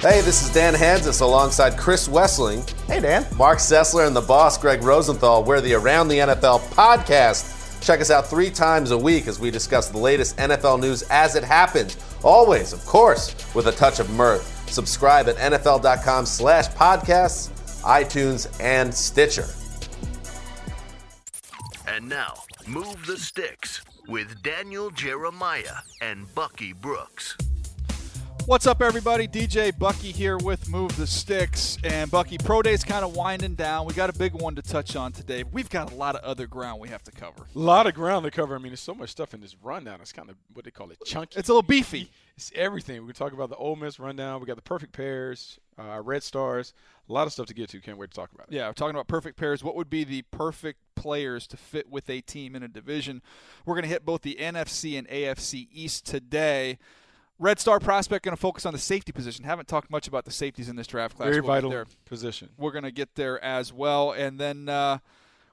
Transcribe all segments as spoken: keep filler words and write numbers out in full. Hey, this is Dan Hansis alongside Chris Wessling. Hey, Dan. Mark Sessler and the boss, Greg Rosenthal. We're the Around the N F L podcast. Check us out three times a week as we discuss the latest N F L news as it happens. Always, of course, with a touch of mirth. Subscribe at N F L dot com slash podcasts, iTunes, and Stitcher. And now, Move the Sticks with Daniel Jeremiah and Bucky Brooks. What's up, everybody? D J Bucky here with Move the Sticks. And Bucky, Pro Day's kind of winding down. We got a big one to touch on today. We've got a lot of other ground we have to cover. A lot of ground to cover. I mean, there's so much stuff in this rundown. It's kind of, what they call it, chunky. It's a little beefy. It's everything. We can talk about the Ole Miss rundown. We got the perfect pairs, uh, Red Stars. A lot of stuff to get to. Can't wait to talk about it. Yeah, we're talking about perfect pairs. What would be the perfect players to fit with a team in a division? We're going to hit both the N F C and A F C East today. Red Star prospect going to focus on the safety position. Haven't talked much about the safeties in this draft class. Very we'll vital position. We're going to get there as well. And then uh,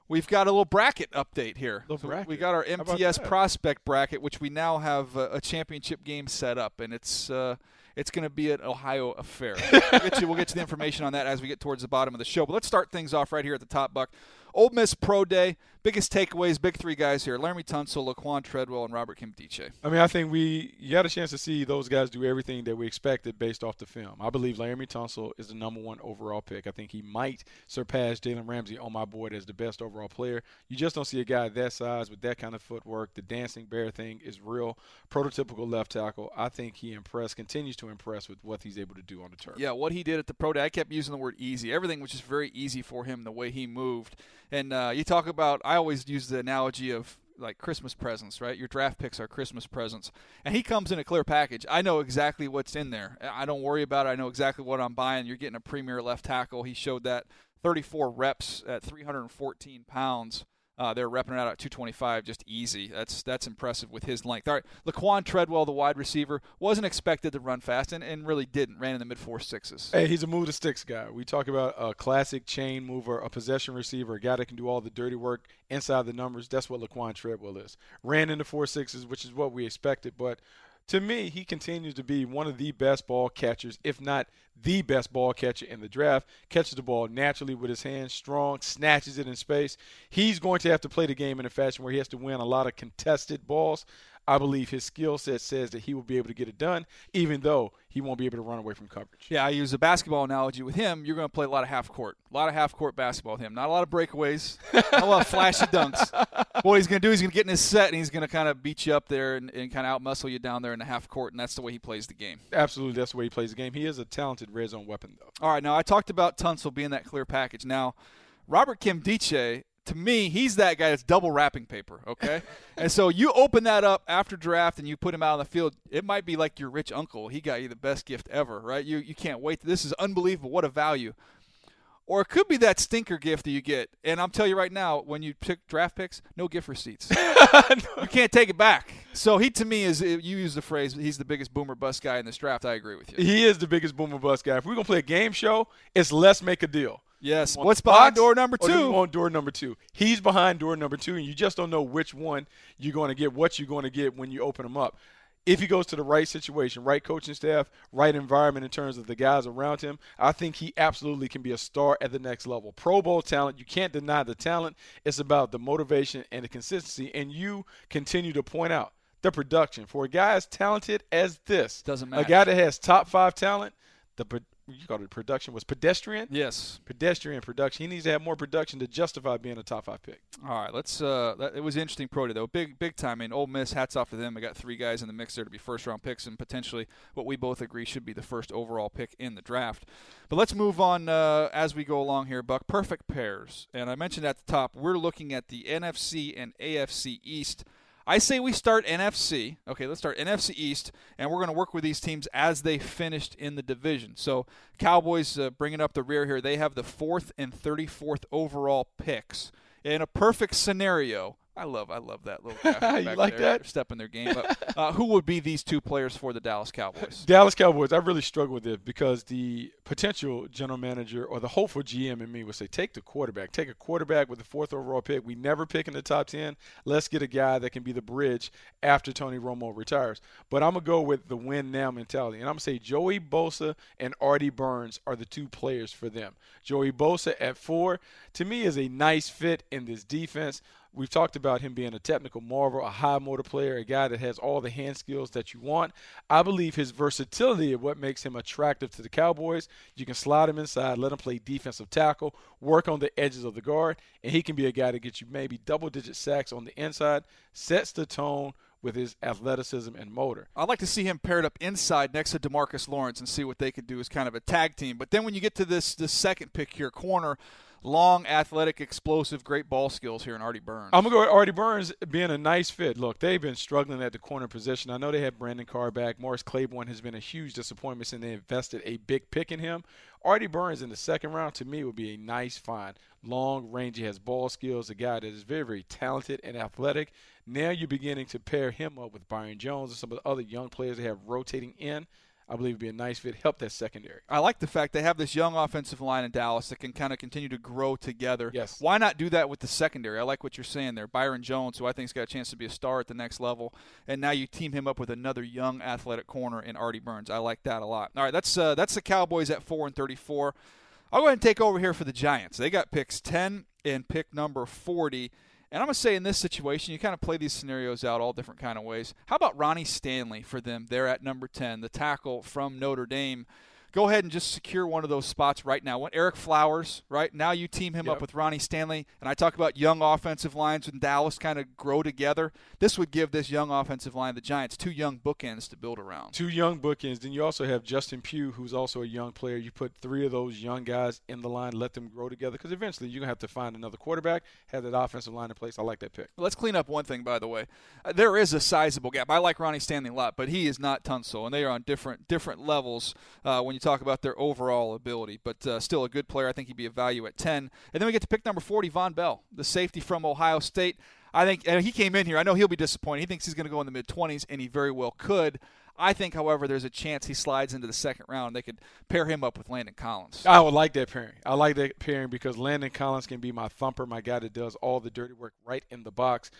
we've got a little bracket update here. So bracket. We got our M T S prospect bracket, which we now have a, a championship game set up, and it's uh, it's going to be an Ohio affair. we'll, get you, we'll get you the information on that as we get towards the bottom of the show. But let's start things off right here at the top, Buck. Ole Miss Pro Day, biggest takeaways, big three guys here, Laramie Tunsil, Laquan Treadwell, and Robert Nkemdiche. I mean, I think we you had a chance to see those guys do everything that we expected based off the film. I believe Laramie Tunsil is the number one overall pick. I think he might surpass Jalen Ramsey on my board as the best overall player. You just don't see a guy that size with that kind of footwork. The dancing bear thing is real. Prototypical left tackle. I think he impressed, continues to impress with what he's able to do on the turf. Yeah, what he did at the Pro Day, I kept using the word easy. Everything was just very easy for him, the way he moved. And uh, you talk about – I always use the analogy of, like, Christmas presents, right? Your draft picks are Christmas presents. And he comes in a clear package. I know exactly what's in there. I don't worry about it. I know exactly what I'm buying. You're getting a premier left tackle. He showed that thirty-four reps at three hundred fourteen pounds. Uh, they're repping it out at two twenty-five, just easy. That's that's impressive with his length. All right, Laquan Treadwell, the wide receiver, wasn't expected to run fast and, and really didn't. Ran in the mid four sixes. Hey, he's a move-the-sticks guy. We talk about a classic chain mover, a possession receiver, a guy that can do all the dirty work inside the numbers. That's what Laquan Treadwell is. Ran in the four sixes, which is what we expected, but to me, he continues to be one of the best ball catchers, if not the best ball catcher in the draft. Catches the ball naturally with his hands, strong, snatches it in space. He's going to have to play the game in a fashion where he has to win a lot of contested balls. I believe his skill set says that he will be able to get it done, even though he won't be able to run away from coverage. Yeah, I use a basketball analogy with him. You're going to play a lot of half-court, a lot of half-court basketball with him. Not a lot of breakaways, not a lot of flashy dunks. What he's going to do is he's going to get in his set, and he's going to kind of beat you up there and, and kind of out-muscle you down there in the half-court, and that's the way he plays the game. Absolutely, that's the way he plays the game. He is a talented red zone weapon, though. All right, now I talked about Tunsil being that clear package. Now, Robert Nkemdiche, to me, he's that guy that's double wrapping paper, okay? And so you open that up after draft and you put him out on the field, it might be like your rich uncle. He got you the best gift ever, right? You you can't wait. This is unbelievable. What a value. Or it could be that stinker gift that you get. And I'm telling you right now, when you pick draft picks, no gift receipts. You can't take it back. So he, to me, is, you use the phrase, he's the biggest boomer bust guy in this draft. I agree with you. He is the biggest boomer bust guy. If we're going to play a game show, it's let's make a deal. Yes. What's behind door number two? Or do you want door number two? He's behind door number two, and you just don't know which one you're going to get, what you're going to get when you open them up. If he goes to the right situation, right coaching staff, right environment in terms of the guys around him, I think he absolutely can be a star at the next level. Pro Bowl talent, you can't deny the talent. It's about the motivation and the consistency, and you continue to point out the production. For a guy as talented as this, doesn't matter. A guy that has top five talent, the pro- you call it production was pedestrian. Yes, pedestrian production. He needs to have more production to justify being a top five pick. All right, let's. Uh, that, it was an interesting pro day though, big big time. I mean, Ole Miss, hats off to them. They got three guys in the mix there to be first round picks and potentially what we both agree should be the first overall pick in the draft. But let's move on uh, as we go along here, Buck. Perfect pairs, and I mentioned at the top we're looking at the N F C and A F C East. I say we start N F C. Okay, let's start N F C East, and we're going to work with these teams as they finished in the division. So Cowboys uh, bringing up the rear here. They have the fourth and thirty-fourth overall picks. In a perfect scenario, I love I love that little guy. You like there, that? Stepping their game up. Uh, who would be these two players for the Dallas Cowboys? Dallas Cowboys, I really struggle with it because the potential general manager or the hopeful G M in me would say, take the quarterback. Take a quarterback with the fourth overall pick. We never pick in the top ten. Let's get a guy that can be the bridge after Tony Romo retires. But I'm going to go with the win now mentality. And I'm going to say Joey Bosa and Artie Burns are the two players for them. Joey Bosa at four, to me, is a nice fit in this defense. We've talked about him being a technical marvel, a high motor player, a guy that has all the hand skills that you want. I believe his versatility is what makes him attractive to the Cowboys. You can slide him inside, let him play defensive tackle, work on the edges of the guard, and he can be a guy that gets you maybe double-digit sacks on the inside, sets the tone with his athleticism and motor. I'd like to see him paired up inside next to DeMarcus Lawrence and see what they could do as kind of a tag team. But then when you get to this, this second pick here, corner, long, athletic, explosive, great ball skills here in Artie Burns. I'm going to go with Artie Burns being a nice fit. Look, they've been struggling at the corner position. I know they have Brandon Carr back. Morris Claiborne has been a huge disappointment since they invested a big pick in him. Artie Burns in the second round, to me, would be a nice find. Long range. He has ball skills, a guy that is very, very talented and athletic. Now you're beginning to pair him up with Byron Jones and some of the other young players they have rotating in. I believe it would be a nice fit, help that secondary. I like the fact they have this young offensive line in Dallas that can kind of continue to grow together. Yes. Why not do that with the secondary? I like what you're saying there. Byron Jones, who I think has got a chance to be a star at the next level, and now you team him up with another young athletic corner in Artie Burns. I like that a lot. All right, that's uh, that's the Cowboys at four and thirty-four. I'll go ahead and take over here for the Giants. They got picks ten and pick number forty. And I'm going to say in this situation, you kind of play these scenarios out all different kind of ways. How about Ronnie Stanley for them there at number ten, the tackle from Notre Dame? Go ahead and just secure one of those spots right now. Eric Flowers, right? Now you team him yep. up with Ronnie Stanley. And I talk about young offensive lines in Dallas kind of grow together. This would give this young offensive line, the Giants, two young bookends to build around. Two young bookends. Then you also have Justin Pugh, who's also a young player. You put three of those young guys in the line, let them grow together. Because eventually you're going to have to find another quarterback, have that offensive line in place. I like that pick. Let's clean up one thing, by the way. Uh, there is a sizable gap. I like Ronnie Stanley a lot, but he is not Tunsil. And they are on different different levels uh, when you talk about their overall ability, but uh, still a good player. I think he'd be a value at ten. And then we get to pick number forty, Von Bell, the safety from Ohio State. I think and he came in here. I know he'll be disappointed. He thinks he's going to go in the mid-twenties, and he very well could. I think, however, there's a chance he slides into the second round. They could pair him up with Landon Collins. I would like that pairing. I like that pairing because Landon Collins can be my thumper, my guy that does all the dirty work right in the box.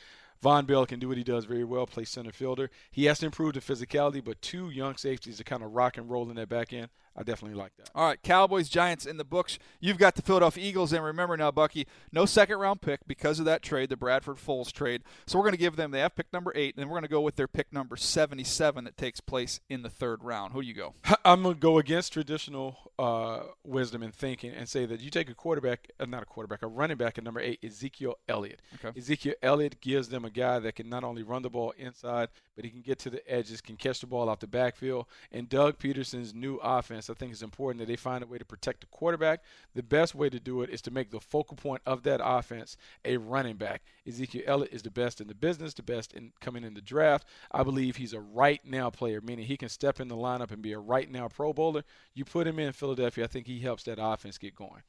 Von Bell can do what he does very well, play center fielder. He has to improve the physicality, but two young safeties to kind of rock and roll in that back end. I definitely like that. All right, Cowboys, Giants in the books. You've got the Philadelphia Eagles, and remember now, Bucky, no second-round pick because of that trade, the Bradford Foles trade. So we're going to give them – they have pick number eight, and we're going to go with their pick number seventy-seven that takes place in the third round. Who do you go? I'm going to go against traditional uh, wisdom and thinking and say that you take a quarterback uh, – not a quarterback, a running back at number eight, Ezekiel Elliott. Okay. Ezekiel Elliott gives them a guy that can not only run the ball inside, but he can get to the edges, can catch the ball off the backfield. And Doug Peterson's new offense, I think it's important that they find a way to protect the quarterback. The best way to do it is to make the focal point of that offense a running back. Ezekiel Elliott is the best in the business, the best in coming in the draft. I believe he's a right now player, meaning he can step in the lineup and be a right now Pro Bowler. You put him in Philadelphia, I think he helps that offense get going.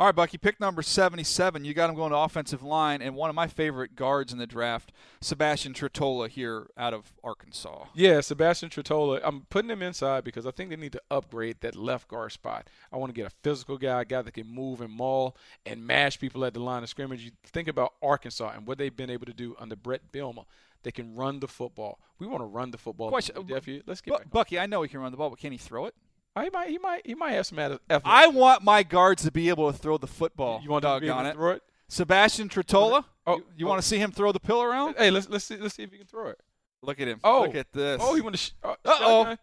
All right, Bucky, pick number seventy-seven. You got him going to offensive line, and one of my favorite guards in the draft, Sebastian Tretola here out of Arkansas. Yeah, Sebastian Tretola. I'm putting him inside because I think they need to upgrade that left guard spot. I want to get a physical guy, a guy that can move and maul and mash people at the line of scrimmage. You think about Arkansas and what they've been able to do under Brett Bilma. They can run the football. We want to run the football. Question, Let's get B- Bucky, I know he can run the ball, but can he throw it? He might, he might, he might have some effort. I want my guards to be able to throw the football. You want to be able to throw it? Sebastian Tretola. Oh, you, you oh. want to see him throw the pill around? Hey, let's let's see let's see if he can throw it. Look at him. Oh, look at this. Oh, he want to. Sh- uh oh.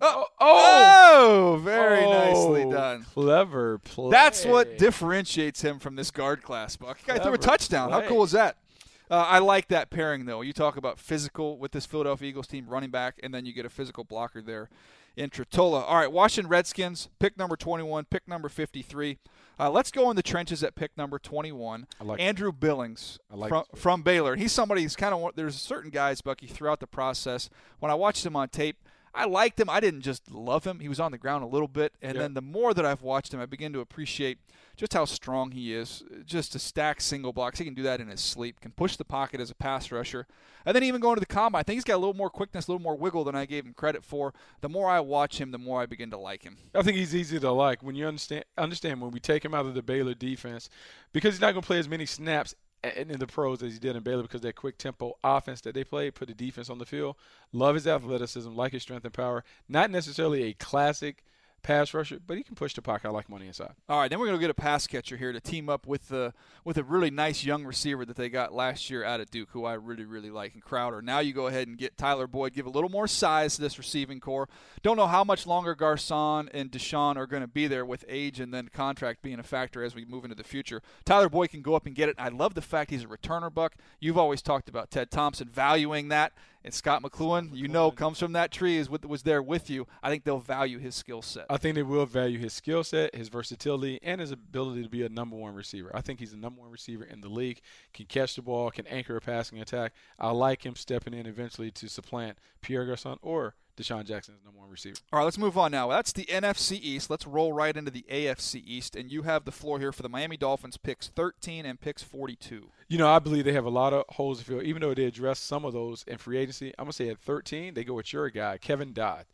Oh, oh, oh, very oh, nicely done. Clever play. That's what differentiates him from this guard class, Buck. Guy threw a touchdown. Play. How cool is that? Uh, I like that pairing, though. You talk about physical with this Philadelphia Eagles team, running back, and then you get a physical blocker there in Tretola. All right, Washington Redskins, pick number twenty-one, pick number fifty-three. Uh, let's go in the trenches at pick number twenty-one. I like Andrew Billings I like from, from Baylor. He's somebody who's kind of – there's certain guys, Bucky, throughout the process. When I watched him on tape, I liked him. I didn't just love him. He was on the ground a little bit. And yep. then the more that I've watched him, I begin to appreciate just how strong he is, just to stack single blocks. He can do that in his sleep, can push the pocket as a pass rusher. And then even going to the combine, I think he's got a little more quickness, a little more wiggle than I gave him credit for. The more I watch him, the more I begin to like him. I think he's easy to like when you understand, understand when we take him out of the Baylor defense, because he's not going to play as many snaps and in the pros as he did in Baylor, because that quick tempo offense that they played put the defense on the field. Love his athleticism, like his strength and power. Not necessarily a classic pass rusher, but he can push the pocket. I like him on the inside. All right, then we're going to get a pass catcher here to team up with the with a really nice young receiver that they got last year out of Duke, who I really, really like, and Crowder. Now you go ahead and get Tyler Boyd, give a little more size to this receiving core. Don't know how much longer Garçon and DeSean are going to be there, with age and then contract being a factor as we move into the future. Tyler Boyd can go up and get it. I love the fact he's a returner, Buck. You've always talked about Ted Thompson valuing that. And Scott McLuhan, McLuhan, you know, comes from that tree, is what was there with you. I think they'll value his skill set. I think they will value his skill set, his versatility, and his ability to be a number one receiver. I think he's a number one receiver in the league, can catch the ball, can anchor a passing attack. I like him stepping in eventually to supplant Pierre Garçon or DeSean Jackson is number one receiver. All right, let's move on now. That's the N F C East. Let's roll right into the A F C East, and you have the floor here for the Miami Dolphins, picks thirteen and picks forty-two. You know, I believe they have a lot of holes to fill, even though they addressed some of those in free agency. I'm going to say at thirteen, they go with your guy, Kevin Dodd.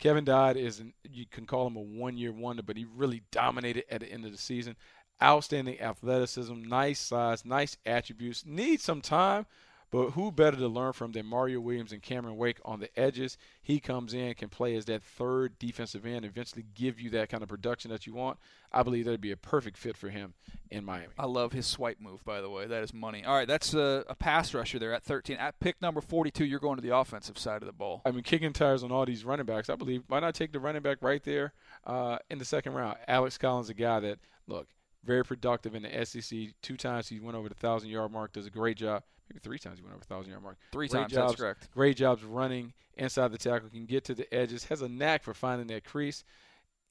Kevin Dodd is, an, you can call him a one-year wonder, but he really dominated at the end of the season. Outstanding athleticism, nice size, nice attributes, needs some time. But who better to learn from than Mario Williams and Cameron Wake on the edges? He comes in, can play as that third defensive end, eventually give you that kind of production that you want. I believe that would be a perfect fit for him in Miami. I love his swipe move, by the way. That is money. All right, that's a, a pass rusher there at thirteen. At pick number forty-two, you're going to the offensive side of the ball. I mean, kicking tires on all these running backs, I believe. Why not take the running back right there uh, in the second round? Alex Collins, a guy that, look, very productive in the S E C. Two times he went over the one thousand-yard mark, does a great job. Maybe three times he went over the one thousand-yard mark. Three great times, jobs, that's correct. Great jobs running inside the tackle, can get to the edges, has a knack for finding that crease.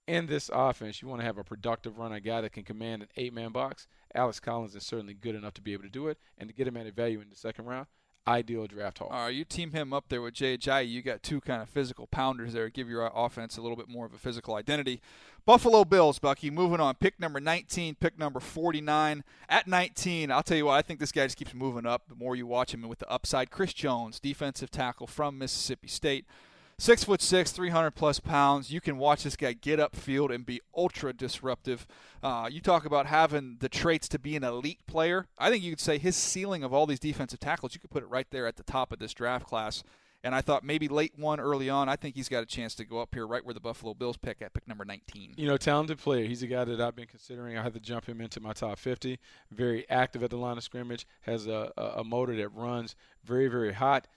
In this offense, you want to have a productive runner, a guy that can command an eight-man box. Alex Collins is certainly good enough to be able to do it, and to get him at a value in the second round, ideal draft haul. All right, you team him up there with Jay Ajayi. You got two kind of physical pounders there. Give your offense a little bit more of a physical identity. Buffalo Bills, Bucky, moving on. Pick number nineteen, pick number forty-nine. At nineteen, I'll tell you what, I think this guy just keeps moving up the more you watch him with the upside. Chris Jones, defensive tackle from Mississippi State. Six foot six, three hundred plus pounds. You can watch this guy get upfield and be ultra disruptive. Uh, you talk about having the traits to be an elite player. I think you could say his ceiling of all these defensive tackles, you could put it right there at the top of this draft class. And I thought maybe late one, early on, I think he's got a chance to go up here right where the Buffalo Bills pick at pick number nineteen. You know, talented player. He's a guy that I've been considering. I had to jump him into my top fifty. Very active at the line of scrimmage. Has a, a, a motor that runs very, very hot.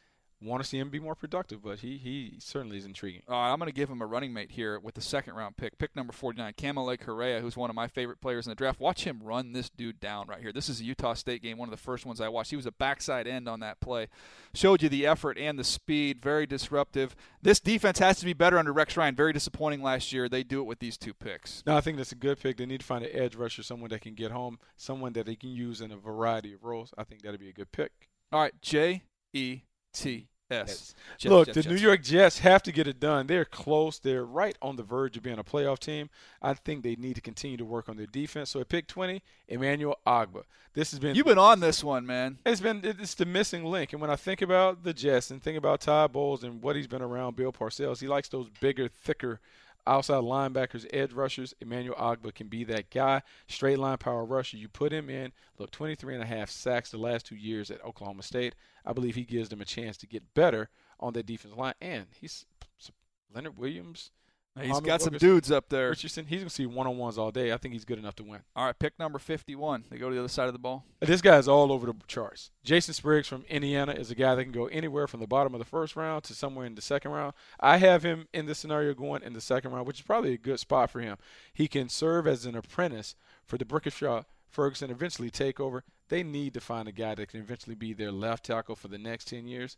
Want to see him be more productive, but he he certainly is intriguing. All right, I'm going to give him a running mate here with the second-round pick, pick number forty-nine, Kamalei Correa, who's one of my favorite players in the draft. Watch him run this dude down right here. This is a Utah State game, one of the first ones I watched. He was a backside end on that play. Showed you the effort and the speed, very disruptive. This defense has to be better under Rex Ryan. Very disappointing last year. They do it with these two picks. No, I think that's a good pick. They need to find an edge rusher, someone that can get home, someone that they can use in a variety of roles. I think that would be a good pick. All right, J E T S. Jets, Look, Jets, the Jets. New York Jets have to get it done. They're close. They're right on the verge of being a playoff team. I think they need to continue to work on their defense. So at pick twenty, Emmanuel Ogbah. This has been You've been on this one, man. It's been it's the missing link. And when I think about the Jets and think about Todd Bowles and what he's been around, Bill Parcells, he likes those bigger, thicker outside linebackers, edge rushers. Emmanuel Ogbah can be that guy. Straight line power rusher. You put him in. Look, twenty-three and a half sacks the last two years at Oklahoma State. I believe he gives them a chance to get better on that defensive line. And he's Leonard Williams. He's Muhammad got Wilkerson, some dudes up there. Richardson, he's going to see one-on-ones all day. I think he's good enough to win. All right, pick number fifty-one. They go to the other side of the ball. This guy is all over the charts. Jason Spriggs from Indiana is a guy that can go anywhere from the bottom of the first round to somewhere in the second round. I have him in this scenario going in the second round, which is probably a good spot for him. He can serve as an apprentice for the Brickishaw Ferguson, eventually take over. They need to find a guy that can eventually be their left tackle for the next ten years.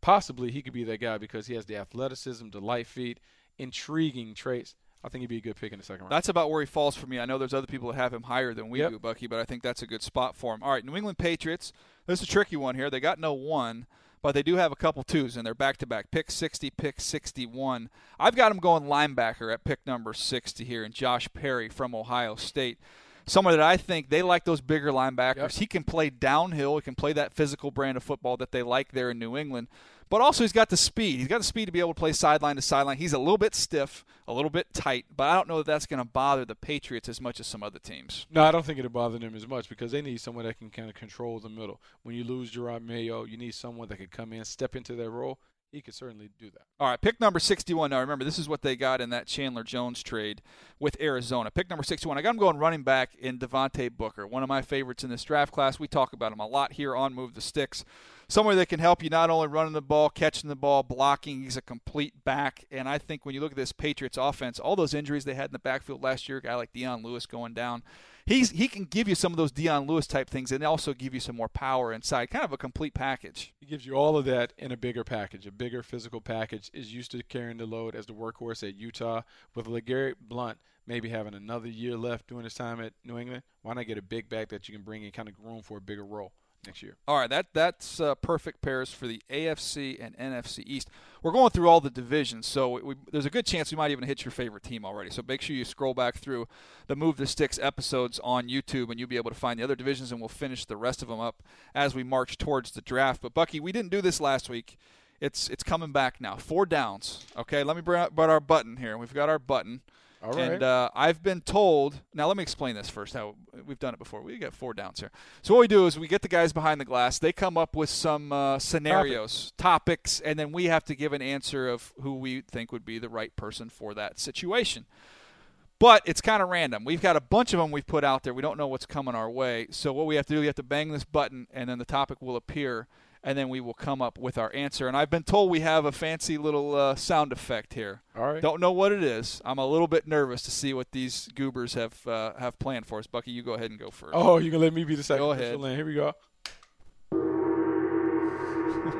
Possibly he could be that guy because he has the athleticism, the light feet, intriguing traits. I think he'd be a good pick in the second round. That's about where he falls for me. I know there's other people that have him higher than we yep. do, Bucky, but I think that's a good spot for him. All right, New England Patriots. This is a tricky one here. They got no one, but they do have a couple twos, and they're back-to-back. Pick sixty, pick sixty-one. I've got him going linebacker at pick number sixty here, and Josh Perry from Ohio State. Someone that I think they like those bigger linebackers. Yep. He can play downhill. He can play that physical brand of football that they like there in New England. But also he's got the speed. He's got the speed to be able to play sideline to sideline. He's a little bit stiff, a little bit tight, but I don't know that that's going to bother the Patriots as much as some other teams. No, I don't think it'll bother them as much because they need someone that can kind of control the middle. When you lose Jerod Mayo, you need someone that can come in, step into their role. He could certainly do that. All right, pick number sixty-one. Now, remember, this is what they got in that Chandler Jones trade with Arizona. Pick number sixty-one. I got him going running back in Devontae Booker, one of my favorites in this draft class. We talk about him a lot here on Move the Sticks. Somewhere that can help you not only running the ball, catching the ball, blocking. He's a complete back. And I think when you look at this Patriots offense, all those injuries they had in the backfield last year, a guy like Deion Lewis going down, he's he can give you some of those Deion Lewis type things and also give you some more power inside, kind of a complete package. He gives you all of that in a bigger package, a bigger physical package, is used to carrying the load as the workhorse at Utah. With LeGarrette Blount maybe having another year left during his time at New England, why not get a big back that you can bring in, kind of groom for a bigger role next year? All right, that that's uh, perfect pairs for the A F C and N F C East. We're going through all the divisions, so we, we, there's a good chance we might even hit your favorite team already. So make sure you scroll back through the Move the Sticks episodes on YouTube, and you'll be able to find the other divisions, and we'll finish the rest of them up as we march towards the draft. But, Bucky, we didn't do this last week. It's it's coming back now. Four downs. Okay, let me bring out our button here. We've got our button. All right. And uh, I've been told – now let me explain this first. How we've done it before. We got four downs here. So what we do is we get the guys behind the glass. They come up with some uh, scenarios, Topic. topics, and then we have to give an answer of who we think would be the right person for that situation. But it's kind of random. We've got a bunch of them we've put out there. We don't know what's coming our way. So what we have to do, we have to bang this button, and then the topic will appear, and then we will come up with our answer. And I've been told we have a fancy little uh, sound effect here. All right. Don't know what it is. I'm a little bit nervous to see what these goobers have uh, have planned for us. Bucky, you go ahead and go first. Oh, you're going to let me be the second. Go ahead. Here we go.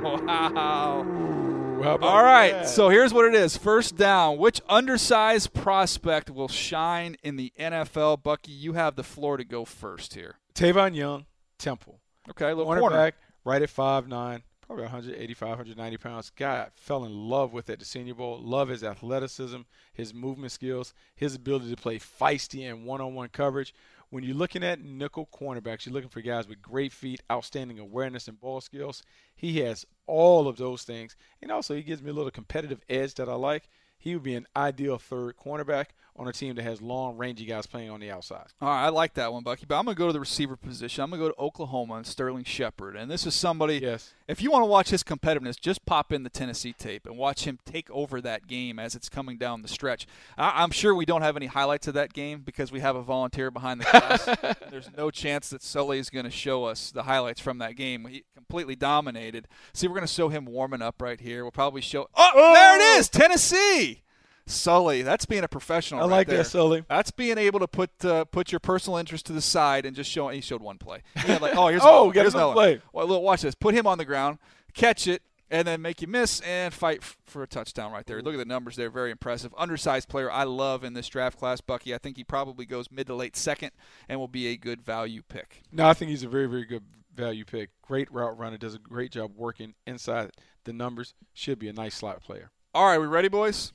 Wow. Ooh, all right. That? So here's what it is. First down. Which undersized prospect will shine in the N F L? Bucky, you have the floor to go first here. Tavon Young, Temple. Okay, little cornerback. corner. Right at five nine, probably one eighty-five, one ninety pounds. Guy fell in love with at the Senior Bowl. Love his athleticism, his movement skills, his ability to play feisty and one-on-one coverage. When you're looking at nickel cornerbacks, you're looking for guys with great feet, outstanding awareness, and ball skills. He has all of those things. And also, he gives me a little competitive edge that I like. He would be an ideal third cornerback on a team that has long, rangy guys playing on the outside. All right, I like that one, Bucky. But I'm going to go to the receiver position. I'm going to go to Oklahoma and Sterling Shepard. And this is somebody, yes. if you want to watch his competitiveness, just pop in the Tennessee tape and watch him take over that game as it's coming down the stretch. I- I'm sure we don't have any highlights of that game because we have a volunteer behind the glass. There's no chance that Sully is going to show us the highlights from that game. He completely dominated. See, we're going to show him warming up right here. We'll probably show – oh, oh, there it is, Tennessee. Sully, that's being a professional. I right like there. that, Sully. That's being able to put uh, put your personal interest to the side and just show. He showed one play. He had like, oh, here's oh, here's another play. Well, look, watch this. Put him on the ground, catch it, and then make you miss and fight f- for a touchdown right there. Ooh. Look at the numbers there. Very impressive. Undersized player I love in this draft class, Bucky. I think he probably goes mid to late second and will be a good value pick. No, I think he's a very, very good value pick. Great route runner. Does a great job working inside the numbers. Should be a nice slot player. All right, we ready, boys?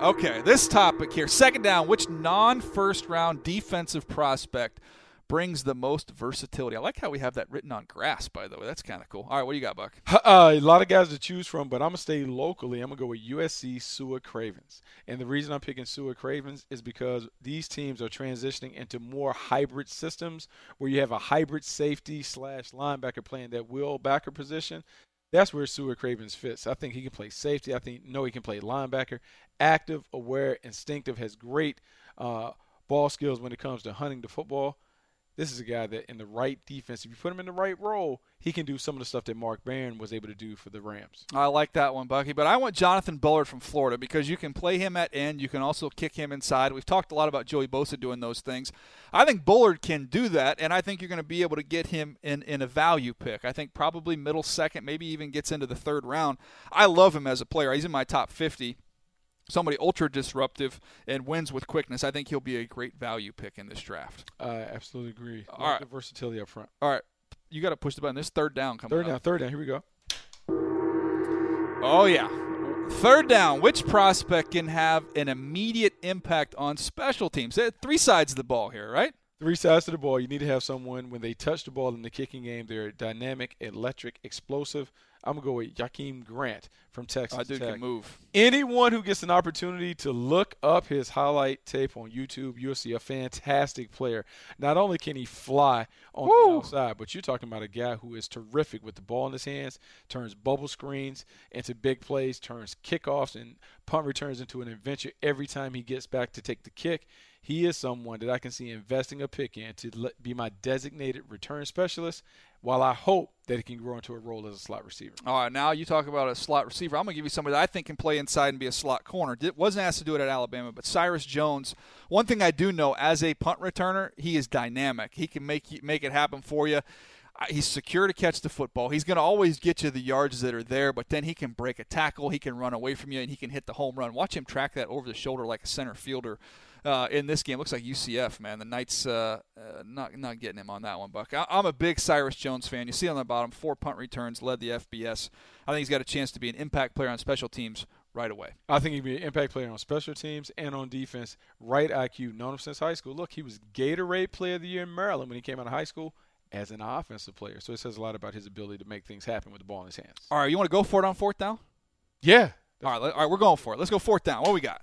Okay, this topic here. Second down, which non-first-round defensive prospect brings the most versatility? I like how we have that written on grass, by the way. That's kind of cool. All right, what do you got, Buck? Uh, a lot of guys to choose from, but I'm going to stay locally. I'm going to go with U S C Su'a Cravens. And the reason I'm picking Su'a Cravens is because these teams are transitioning into more hybrid systems where you have a hybrid safety slash linebacker playing that will backer position. That's where Su'a Cravens fits. I think he can play safety. I think no, he can play linebacker. Active, aware, instinctive, has great uh, ball skills when it comes to hunting the football. This is a guy that in the right defense, if you put him in the right role, he can do some of the stuff that Mark Barron was able to do for the Rams. I like that one, Bucky. But I want Jonathan Bullard from Florida because you can play him at end. You can also kick him inside. We've talked a lot about Joey Bosa doing those things. I think Bullard can do that, and I think you're going to be able to get him in, in a value pick. I think probably middle second, maybe even gets into the third round. I love him as a player. He's in my top fifty. Somebody ultra disruptive and wins with quickness. I think he'll be a great value pick in this draft. I absolutely agree. All right. The versatility up front. All right. You got to push the button. This third down coming up. Third down, third down. Here we go. Oh, yeah. Third down. Which prospect can have an immediate impact on special teams? Three sides of the ball here, right? Three sides to the ball. You need to have someone, when they touch the ball in the kicking game, they're dynamic, electric, explosive. I'm going to go with Jakeem Grant from Texas Tech. I do can move. Anyone who gets an opportunity to look up his highlight tape on YouTube, you'll see a fantastic player. Not only can he fly on Woo. the outside, but you're talking about a guy who is terrific with the ball in his hands, turns bubble screens into big plays, turns kickoffs and punt returns into an adventure every time he gets back to take the kick. He is someone that I can see investing a pick in to let, be my designated return specialist, while I hope that he can grow into a role as a slot receiver. All right, now you talk about a slot receiver. I'm going to give you somebody that I think can play inside and be a slot corner. It wasn't asked to do it at Alabama, but Cyrus Jones. One thing I do know, as a punt returner, he is dynamic. He can make make it happen for you. He's secure to catch the football. He's going to always get you the yards that are there, but then he can break a tackle, he can run away from you, and he can hit the home run. Watch him track that over the shoulder like a center fielder. Uh, in this game, looks like U C F, man. The Knights uh, uh, not not getting him on that one, Buck. I, I'm a big Cyrus Jones fan. You see on the bottom, four punt returns, led the F B S. I think he's got a chance to be an impact player on special teams right away. I think he'd be an impact player on special teams and on defense. Right I Q, known him since high school. Look, he was Gatorade Player of the Year in Maryland when he came out of high school as an offensive player. So it says a lot about his ability to make things happen with the ball in his hands. All right, you want to go for it on fourth down? Yeah. All right, all right, we're going for it. Let's go fourth down. What we got?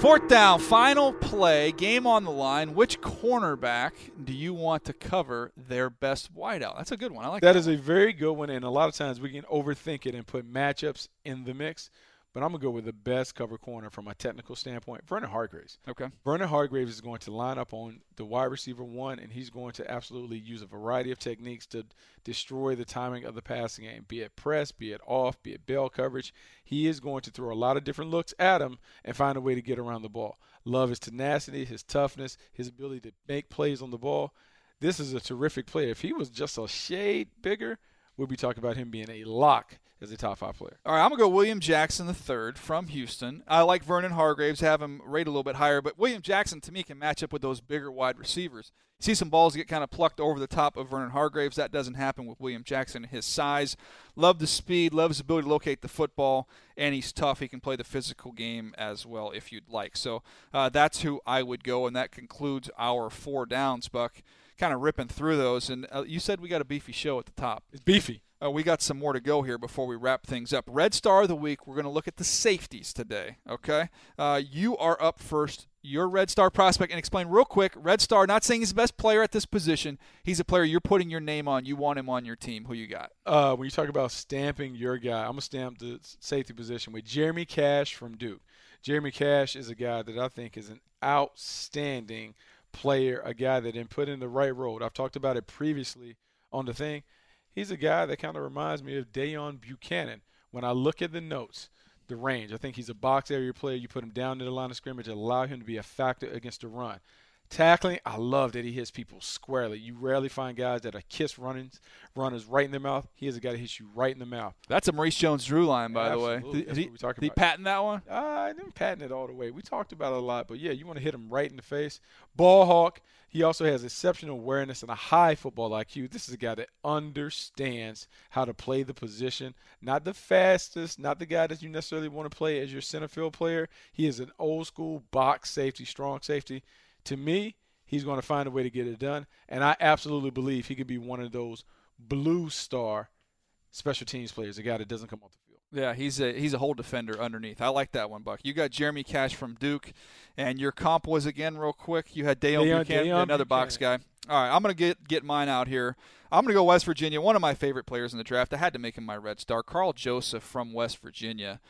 Fourth down, final play, game on the line. Which cornerback do you want to cover their best wideout? That's a good one. I like that. That is a very good one, and a lot of times we can overthink it and put matchups in the mix. But I'm going to go with the best cover corner from a technical standpoint, Vernon Hargraves. Okay. Vernon Hargraves is going to line up on the wide receiver one, and he's going to absolutely use a variety of techniques to destroy the timing of the passing game, be it press, be it off, be it bell coverage. He is going to throw a lot of different looks at him and find a way to get around the ball. Love his tenacity, his toughness, his ability to make plays on the ball. This is a terrific player. If he was just a shade bigger, we'll be talking about him being a lock as a top five player. All right, I'm going to go William Jackson the third from Houston. I like Vernon Hargraves, have him rate a little bit higher, but William Jackson, to me, can match up with those bigger wide receivers. See some balls get kind of plucked over the top of Vernon Hargraves. That doesn't happen with William Jackson. His size, love the speed, love his ability to locate the football, and he's tough. He can play the physical game as well if you'd like. So uh, that's who I would go, and that concludes our four downs, Buck. Kind of ripping through those, and uh, you said we got a beefy show at the top. It's beefy. Uh, we got some more to go here before we wrap things up. Red Star of the Week, we're going to look at the safeties today, okay? Uh, you are up first, your Red Star prospect, and explain real quick, Red Star, not saying he's the best player at this position, he's a player you're putting your name on, you want him on your team, who you got? Uh, when you talk about stamping your guy, I'm going to stamp the safety position with Jeremy Cash from Duke. Jeremy Cash is a guy that I think is an outstanding player, a guy that didn't put in the right road. I've talked about it previously on the thing. He's a guy that kind of reminds me of Dayon Buchanan. When I look at the notes, the range, I think he's a box area player. You put him down to the line of scrimmage, allow him to be a factor against the run. Tackling, I love that he hits people squarely. You rarely find guys that are kiss running, runners right in their mouth. He is a guy that hits you right in the mouth. That's a Maurice Jones-Drew line, by yeah, the way. Did, did, he, did he patent that one? Uh, I didn't patent it all the way. We talked about it a lot, but, yeah, you want to hit him right in the face. Ball hawk. He also has exceptional awareness and a high football I Q. This is a guy that understands how to play the position. Not the fastest, not the guy that you necessarily want to play as your center field player. He is an old-school box safety, strong safety. To me, he's going to find a way to get it done, and I absolutely believe he could be one of those blue star special teams players, a guy that doesn't come off the field. Yeah, he's a he's a whole defender underneath. I like that one, Buck. You got Jeremy Cash from Duke, and your comp was, again, real quick, you had Deion Buchanan, Deion another Buchanan. box guy. All right, I'm going to get get mine out here. I'm going to go West Virginia, one of my favorite players in the draft. I had to make him my Red Star, Carl Joseph from West Virginia.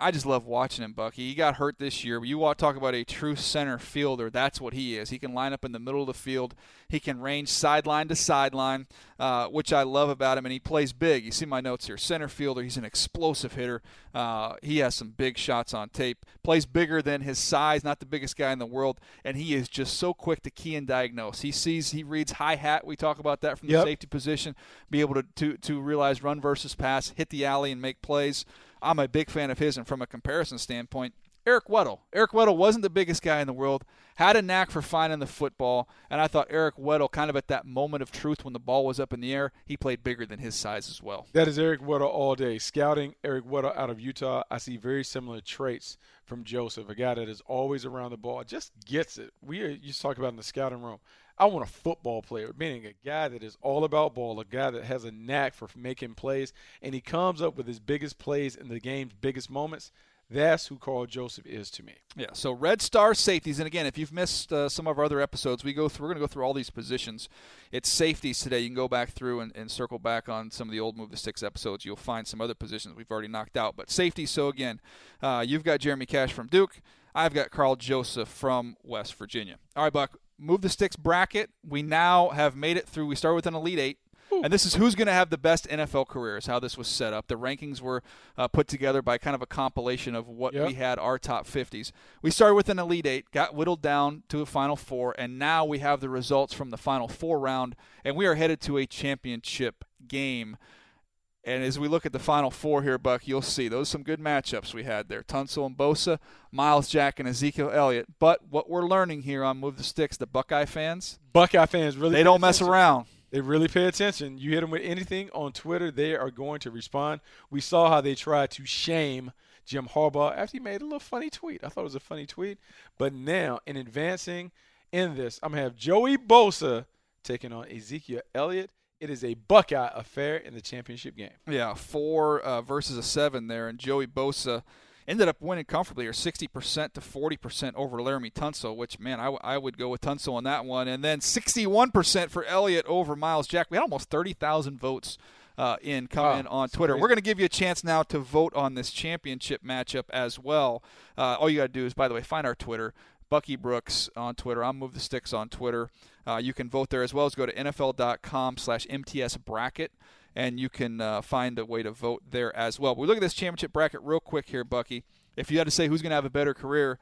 I just love watching him, Bucky. He got hurt this year. You want to talk about a true center fielder. That's what he is. He can line up in the middle of the field. He can range sideline to sideline, uh, which I love about him. And he plays big. You see my notes here. Center fielder. He's an explosive hitter. Uh, he has some big shots on tape. Plays bigger than his size. Not the biggest guy in the world. And he is just so quick to key and diagnose. He sees, he reads high hat. We talk about that from the yep. safety position. Be able to, to, to realize run versus pass, hit the alley and make plays. I'm a big fan of his, and from a comparison standpoint, Eric Weddle. Eric Weddle wasn't the biggest guy in the world, had a knack for finding the football, and I thought Eric Weddle, kind of at that moment of truth when the ball was up in the air, he played bigger than his size as well. That is Eric Weddle all day. Scouting Eric Weddle out of Utah, I see very similar traits from Joseph, a guy that is always around the ball, just gets it. We used to talk about in the scouting room. I want a football player, meaning a guy that is all about ball, a guy that has a knack for making plays, and he comes up with his biggest plays in the game's biggest moments. That's who Carl Joseph is to me. Yeah, so Red Star safeties. And, again, if you've missed uh, some of our other episodes, we go through, we're going to go through all these positions. It's safeties today. You can go back through and, and circle back on some of the old Move the Sticks episodes. You'll find some other positions we've already knocked out. But safety, so, again, uh, you've got Jeremy Cash from Duke. I've got Carl Joseph from West Virginia. All right, Buck, Move the Sticks bracket. We now have made it through. We started with an Elite Eight. And this is who's going to have the best N F L career is how this was set up. The rankings were uh, put together by kind of a compilation of what yep. we had, our top fifties. We started with an Elite Eight, got whittled down to a Final Four, and now we have the results from the Final Four round, and we are headed to a championship game. And as we look at the Final Four here, Buck, you'll see those are some good matchups we had there. Tunsil and Bosa, Miles Jack, and Ezekiel Elliott. But what we're learning here on Move the Sticks, the Buckeye fans. Buckeye fans really they don't mess around. They really pay attention. You hit them with anything on Twitter, they are going to respond. We saw how they tried to shame Jim Harbaugh after he made a little funny tweet. I thought it was a funny tweet. But now, in advancing in this, I'm going to have Joey Bosa taking on Ezekiel Elliott. It is a Buckeye affair in the championship game. Yeah, four uh, versus a seven there, and Joey Bosa ended up winning comfortably, or sixty percent to forty percent over Laramie Tunsil, which, man, I, w- I would go with Tunsil on that one. And then sixty-one percent for Elliott over Miles Jack. We had almost thirty thousand votes uh, in come oh, in on Twitter. Crazy. We're going to give you a chance now to vote on this championship matchup as well. Uh, all you got to do is, by the way, find our Twitter. Bucky Brooks on Twitter. I'm Move the Sticks on Twitter. Uh, you can vote there as well as go to N F L dot com slash M T S bracket, and you can uh, find a way to vote there as well. But we look at this championship bracket real quick here, Bucky. If you had to say who's going to have a better career,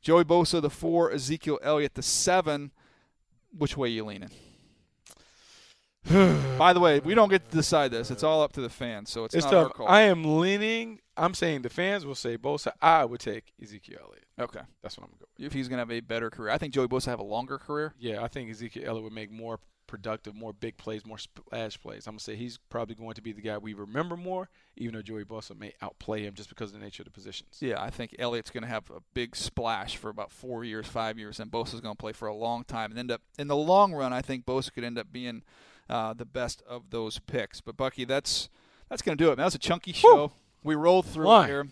Joey Bosa the four, Ezekiel Elliott the seven. Which way are you leaning? By the way, we don't get to decide this. It's all up to the fans, so it's, it's not tough. Our call. I am leaning. I'm saying the fans will say Bosa. I would take Ezekiel Elliott. Okay. That's what I'm going to go with. If he's going to have a better career. I think Joey Bosa have a longer career. Yeah, I think Ezekiel Elliott would make more productive, more big plays, more splash plays. I'm going to say he's probably going to be the guy we remember more, even though Joey Bosa may outplay him just because of the nature of the positions. Yeah, I think Elliott's going to have a big splash for about four years, five years, and Bosa's going to play for a long time and end up – in the long run, I think Bosa could end up being uh, the best of those picks. But, Bucky, that's that's going to do it. Man, that was a chunky show. Woo! We rolled through Line. here.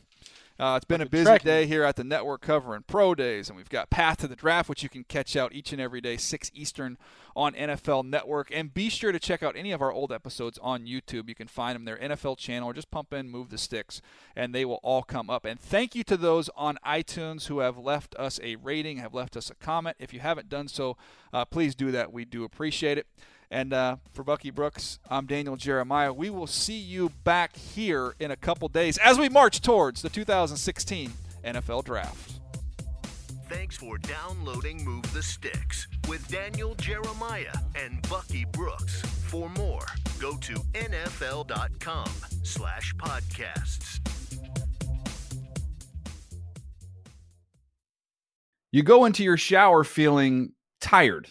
Uh, it's been a busy day here at the network covering pro days, and we've got Path to the Draft, which you can catch out each and every day, six Eastern on N F L Network. And be sure to check out any of our old episodes on YouTube. You can find them there, N F L channel, or just pump in Move the Sticks, and they will all come up. And thank you to those on iTunes who have left us a rating, have left us a comment. If you haven't done so, uh, please do that. We do appreciate it. And uh, for Bucky Brooks, I'm Daniel Jeremiah. We will see you back here in a couple days as we march towards the two thousand sixteen N F L Draft. Thanks for downloading Move the Sticks with Daniel Jeremiah and Bucky Brooks. For more, go to N F L dot com slash podcasts. You go into your shower feeling tired,